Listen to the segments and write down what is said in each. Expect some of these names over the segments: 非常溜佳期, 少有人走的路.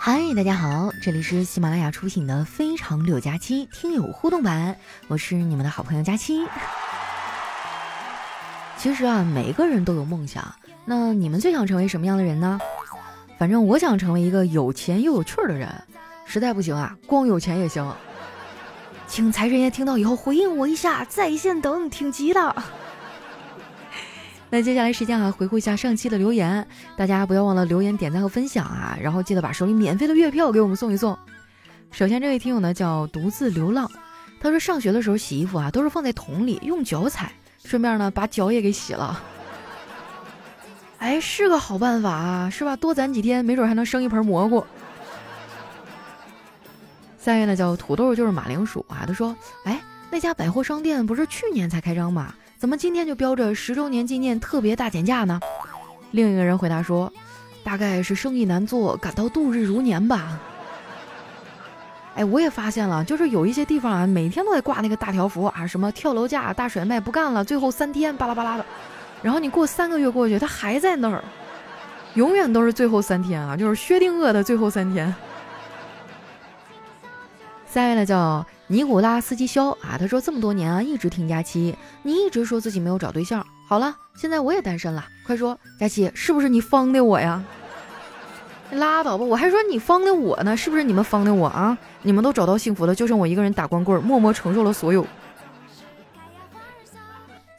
嗨，大家好，这里是喜马拉雅出品的非常柳佳期听友互动版，我是你们的好朋友佳期。其实啊，每个人都有梦想，那你们最想成为什么样的人呢？反正我想成为一个有钱又有趣的人，实在不行啊，光有钱也行。请财神爷听到以后回应我一下，在线等，挺急的。那接下来时间啊，回顾一下上期的留言，大家不要忘了留言、点赞和分享啊，然后记得把手里免费的月票给我们送一送。首先这位听友呢叫独自流浪，他说上学的时候洗衣服啊都是放在桶里用脚踩，顺便呢把脚也给洗了。哎，是个好办法啊，是吧？多攒几天没准还能生一盆蘑菇。下一位呢叫土豆就是马铃薯啊，他说哎，那家百货商店不是去年才开张吗？怎么今天就标着10周年纪念特别大减价呢？另一个人回答说，大概是生意难做，感到度日如年吧。哎，我也发现了，就是有一些地方啊，每天都在挂那个大条幅啊，什么跳楼价大甩卖不干了，最后3天巴拉巴拉的，然后你过3个月过去，他还在那儿，永远都是最后3天啊，就是薛定谔的最后3天。下一位呢叫尼古拉斯基肖啊，他说这么多年啊，一直听佳期，你一直说自己没有找对象，好了，现在我也单身了，快说，佳期是不是你方的我呀？拉倒吧，我还说你方的我呢，是不是你们方的我啊？你们都找到幸福了，就剩我一个人打光棍，默默承受了所有。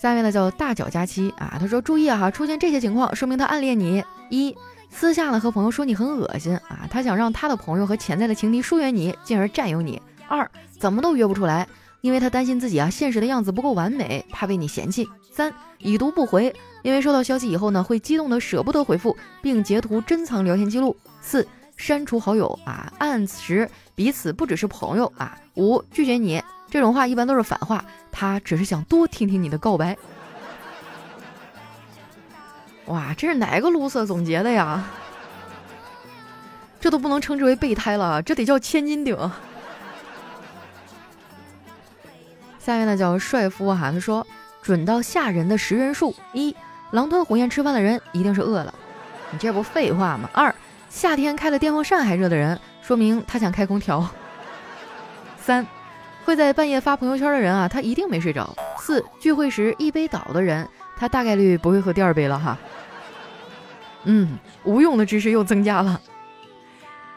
下面呢叫大脚佳期啊，他说注意啊，出现这些情况说明他暗恋你：一、私下呢和朋友说你很恶心啊，他想让他的朋友和潜在的情敌疏远你，进而占有你；2、怎么都约不出来，因为他担心自己啊现实的样子不够完美，怕被你嫌弃；3、已读不回，因为收到消息以后呢，会激动的舍不得回复，并截图珍藏聊天记录；4、删除好友啊，暗示彼此不只是朋友啊；5、拒绝你，这种话一般都是反话，他只是想多听听你的告白。哇，这是哪个loser总结的呀？这都不能称之为备胎了，这得叫千斤顶。下面呢叫帅夫啊，他说准到吓人的10人数：1、狼吞虎咽吃饭的人一定是饿了，你这不废话吗？2、夏天开了电风扇还热的人，说明他想开空调；3、会在半夜发朋友圈的人啊，他一定没睡着；4、聚会时一杯倒的人，他大概率不会喝第二杯了哈。无用的知识又增加了。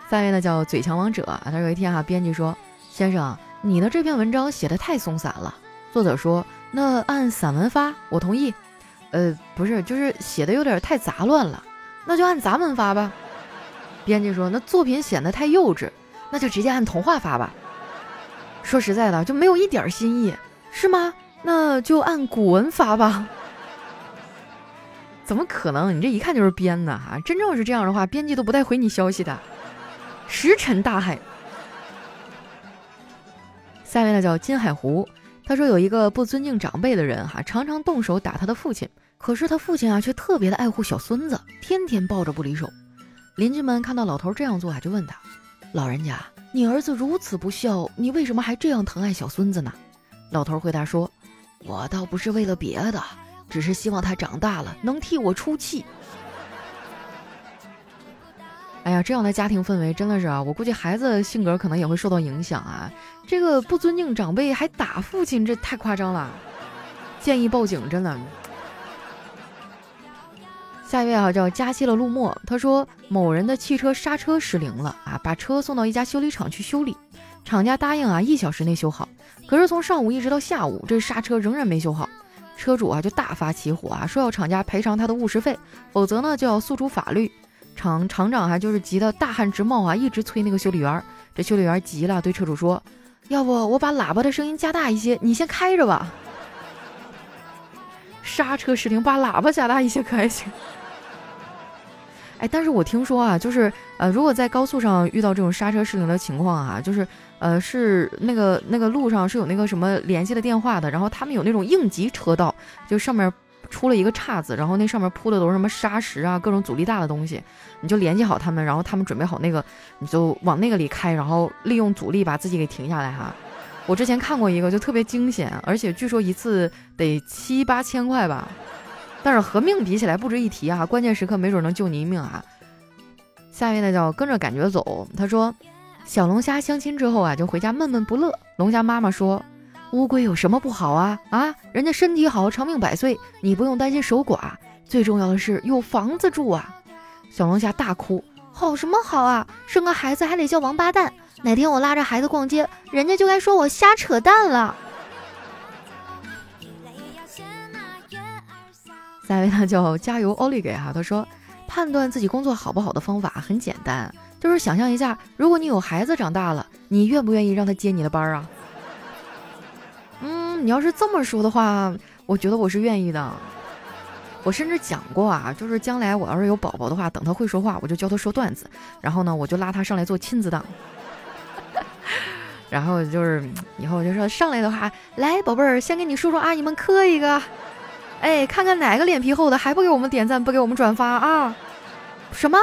下面呢叫嘴强王者啊，他有一天啊，编辑说，先生，你的这篇文章写得太松散了。作者说，那按散文发，我同意。不是，就是写得有点太杂乱了，那就按杂文发吧。编辑说，那作品显得太幼稚，那就直接按童话发吧。说实在的，就没有一点新意，是吗？那就按古文发吧。怎么可能？你这一看就是编的哈！真正是这样的话，编辑都不带回你消息的，石沉大海。下面呢叫金海湖，他说有一个不尊敬长辈的人哈，常常动手打他的父亲，可是他父亲啊却特别的爱护小孙子，天天抱着不离手。邻居们看到老头这样做啊，就问他：老人家，你儿子如此不孝，你为什么还这样疼爱小孙子呢？老头回答说：我倒不是为了别的，只是希望他长大了能替我出气。哎呀，这样的家庭氛围真的是啊，我估计孩子性格可能也会受到影响啊。这个不尊敬长辈还打父亲，这太夸张了，建议报警真的。下一位啊叫加西了陆墨，他说某人的汽车刹车失灵了啊，把车送到一家修理厂去修理，厂家答应啊1小时内修好，可是从上午一直到下午，这刹车仍然没修好。车主啊就大发起火啊，说要厂家赔偿他的误食费，否则呢就要诉诸法律。厂长啊就是急得大汗直冒啊，一直催那个修理员。这修理员急了，对车主说，要不我把喇叭的声音加大一些，你先开着吧。刹车失灵把喇叭加大一些可还行？哎，但是我听说啊，就是如果在高速上遇到这种刹车失灵的情况啊，就是是那个路上是有那个什么联系的电话的，然后他们有那种应急车道，就上面出了一个岔子，然后那上面铺的都是什么沙石啊，各种阻力大的东西，你就联系好他们，然后他们准备好那个，你就往那个里开，然后利用阻力把自己给停下来哈。我之前看过一个就特别惊险，而且据说一次得7、8千块吧，但是和命比起来不值一提啊，关键时刻没准能救你一命啊。下面呢叫跟着感觉走，他说小龙虾相亲之后啊，就回家闷闷不乐。龙虾妈妈说，乌龟有什么不好啊？啊，人家身体好，长命百岁，你不用担心守寡，最重要的是有房子住啊。小龙虾大哭，好什么好啊，生个孩子还得叫王八蛋，哪天我拉着孩子逛街，人家就该说我瞎扯淡了。下一位呢叫加油奥利给哈，他说判断自己工作好不好的方法很简单，就是想象一下，如果你有孩子长大了，你愿不愿意让他接你的班啊？你要是这么说的话，我觉得我是愿意的。我甚至讲过啊，就是将来我要是有宝宝的话，等他会说话，我就教他说段子，然后呢，我就拉他上来做亲子档。然后就是以后我就说上来的话，来宝贝儿，先给你叔叔阿姨们磕一个，哎，看看哪个脸皮厚的还不给我们点赞，不给我们转发啊？什么？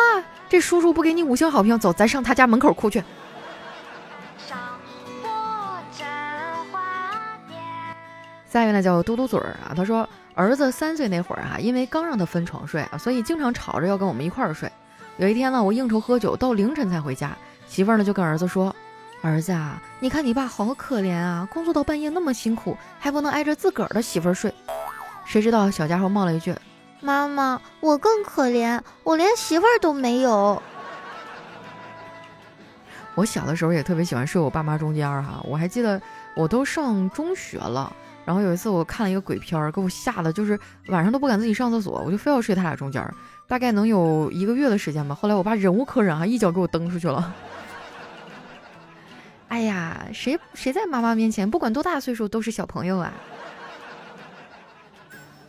这叔叔不给你5星好评，走，咱上他家门口哭去。下一位呢叫嘟嘟嘴儿啊，他说儿子3岁那会儿啊，因为刚让他分床睡啊，所以经常吵着要跟我们一块儿睡。有一天呢，我应酬喝酒到凌晨才回家，媳妇儿呢就跟儿子说：“儿子啊，你看你爸好可怜啊，工作到半夜那么辛苦，还不能挨着自个儿的媳妇儿睡。”谁知道小家伙冒了一句：“妈妈，我更可怜，我连媳妇儿都没有。”我小的时候也特别喜欢睡我爸妈中间哈，我还记得我都上中学了。然后有一次我看了一个鬼片，给我吓得就是晚上都不敢自己上厕所，我就非要睡他俩中间，大概能有1个月的时间吧。后来我爸忍无可忍啊，一脚给我蹬出去了。哎呀，谁在妈妈面前不管多大岁数都是小朋友啊。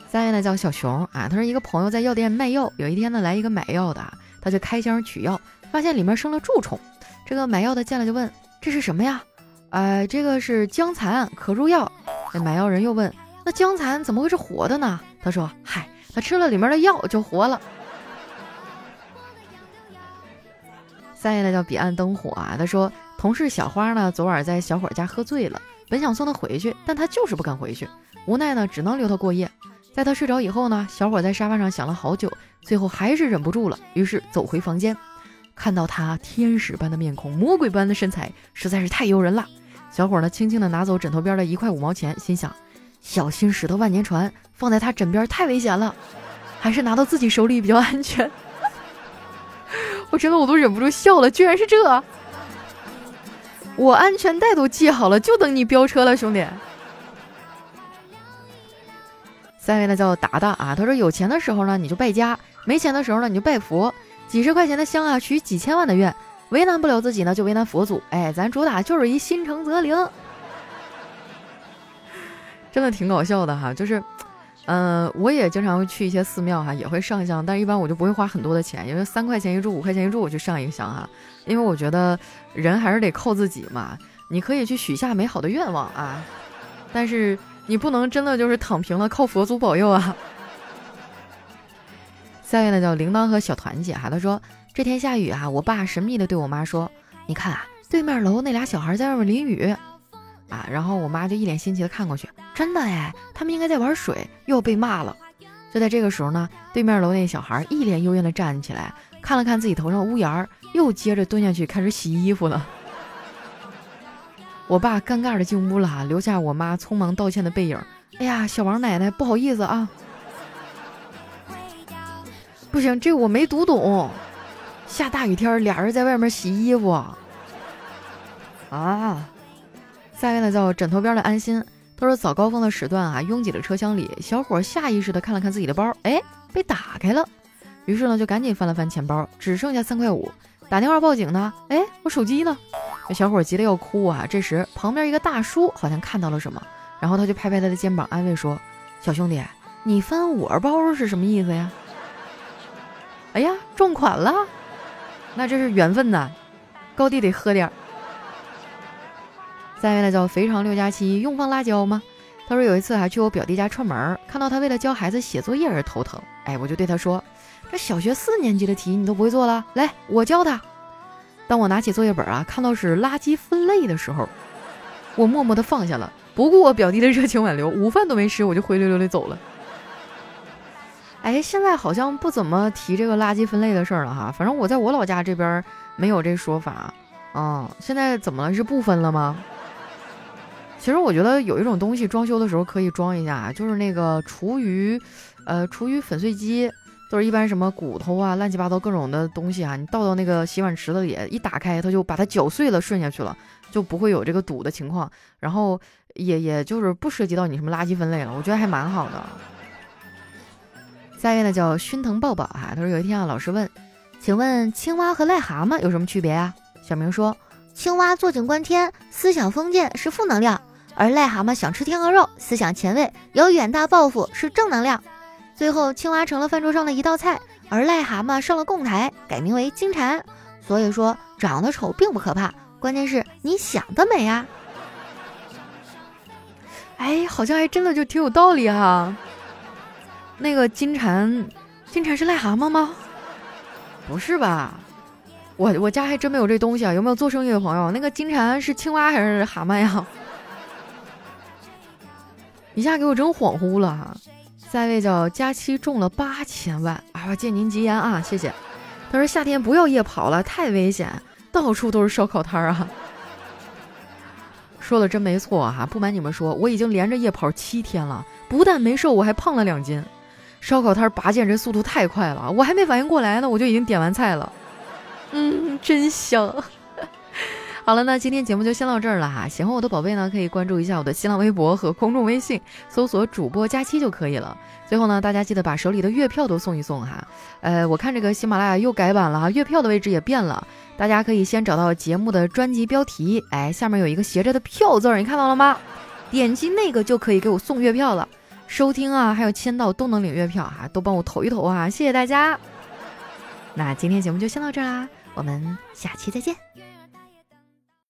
下面呢叫小熊啊，他是一个朋友在药店卖药，有一天呢来一个买药的，他就开箱取药，发现里面生了蛀虫。这个买药的见了就问，这是什么呀？这个是僵蚕咳住药。那买药人又问，那僵蚕怎么会是活的呢？他说，嗨，他吃了里面的药就活了。下一位叫彼岸灯火啊，他说同事小花呢昨晚在小伙家喝醉了，本想送他回去，但他就是不肯回去，无奈呢只能留他过夜。在他睡着以后呢，小伙在沙发上想了好久，最后还是忍不住了，于是走回房间，看到他天使般的面孔，魔鬼般的身材，实在是太诱人了。小伙呢轻轻地拿走枕头边的1块5毛钱，心想小心石头万年船，放在他枕边太危险了，还是拿到自己手里比较安全。我真的我都忍不住笑了，居然是这，我安全带都系好了，就等你飙车了兄弟。三位呢叫达达啊，他说有钱的时候呢你就拜家，没钱的时候呢你就拜佛，几10块钱的香啊许几千万的愿，为难不了自己呢，就为难佛祖。哎，咱主打就是一心诚则灵，真的挺搞笑的哈。就是，我也经常会去一些寺庙哈，也会上香，但一般我就不会花很多的钱，因为3块钱一炷，5块钱一炷我去上一个香哈。因为我觉得人还是得靠自己嘛，你可以去许下美好的愿望啊，但是你不能真的就是躺平了，靠佛祖保佑啊。下面呢叫铃铛和小团姐哈，她说。这天下雨啊，我爸神秘的对我妈说，你看啊，对面楼那俩小孩在外面淋雨啊，然后我妈就一脸新奇的看过去，真的哎，他们应该在玩水，又要被骂了。就在这个时候呢，对面楼那小孩一脸幽怨的站起来，看了看自己头上的乌檐，又接着蹲下去开始洗衣服了。我爸尴尬的进屋了，留下我妈匆忙道歉的背影。哎呀，小王奶奶不好意思啊，不行，这我没读懂，下大雨天俩人在外面洗衣服啊。下面呢叫枕头边的安心，他说早高峰的时段啊，拥挤的车厢里，小伙下意识的看了看自己的包，哎，被打开了，于是呢就赶紧翻了翻钱包，只剩下3块5，打电话报警呢，哎，我手机呢？小伙急得要哭啊。这时旁边一个大叔好像看到了什么，然后他就拍拍他的肩膀安慰说，小兄弟，你翻我包是什么意思呀？哎呀，撞款了，那这是缘分呐，高低得喝点儿。下面呢叫肥肠6+7，用放辣椒吗？他说有一次啊去我表弟家串门，看到他为了教孩子写作业而头疼，哎，我就对他说，这小学4年级的题你都不会做了，来我教他。当我拿起作业本啊，看到是垃圾分类的时候，我默默的放下了，不顾我表弟的热情挽留，午饭都没吃我就灰溜溜的走了。哎，现在好像不怎么提这个垃圾分类的事儿了哈。反正我在我老家这边没有这说法。现在怎么了？是不分了吗？其实我觉得有一种东西装修的时候可以装一下，就是那个厨余粉碎机，就是一般什么骨头啊、乱七八糟各种的东西啊，你倒到那个洗碗池子里，一打开它就把它搅碎了顺下去了，就不会有这个堵的情况，然后也就是不涉及到你什么垃圾分类了，我觉得还蛮好的。下一位呢叫熏腾抱抱啊，他说有一天啊，老师问，请问青蛙和癞蛤蟆有什么区别啊？小明说，青蛙坐井观天，思想封建是负能量，而癞蛤蟆想吃天鹅肉，思想前卫，有远大抱负是正能量。最后青蛙成了饭桌上的一道菜，而癞蛤蟆上了供台，改名为金蝉。所以说长得丑并不可怕，关键是你想得美啊。哎，好像还真的就挺有道理哈。那个金蝉是癞蛤蟆吗？不是吧，我家还真没有这东西啊。有没有做生意的朋友，那个金蝉是青蛙还是蛤蟆呀？一下给我真恍惚了哈。下一位叫佳期中了8000万啊，借您吉言啊，谢谢。他说夏天不要夜跑了，太危险，到处都是烧烤摊啊。说的真没错啊，不瞒你们说，我已经连着夜跑7天了，不但没瘦，我还胖了2斤。烧烤摊拔剑这速度太快了，我还没反应过来呢，我就已经点完菜了。真香。好了，那今天节目就先到这儿了哈。喜欢我的宝贝呢，可以关注一下我的新浪微博和公众微信，搜索主播佳期就可以了。最后呢，大家记得把手里的月票都送一送哈。我看这个喜马拉雅又改版了哈，月票的位置也变了。大家可以先找到节目的专辑标题，下面有一个斜着的票字儿，你看到了吗？点击那个就可以给我送月票了。收听啊，还有签到都能领月票啊，都帮我投一投啊，谢谢大家。那今天节目就先到这啦，我们下期再见。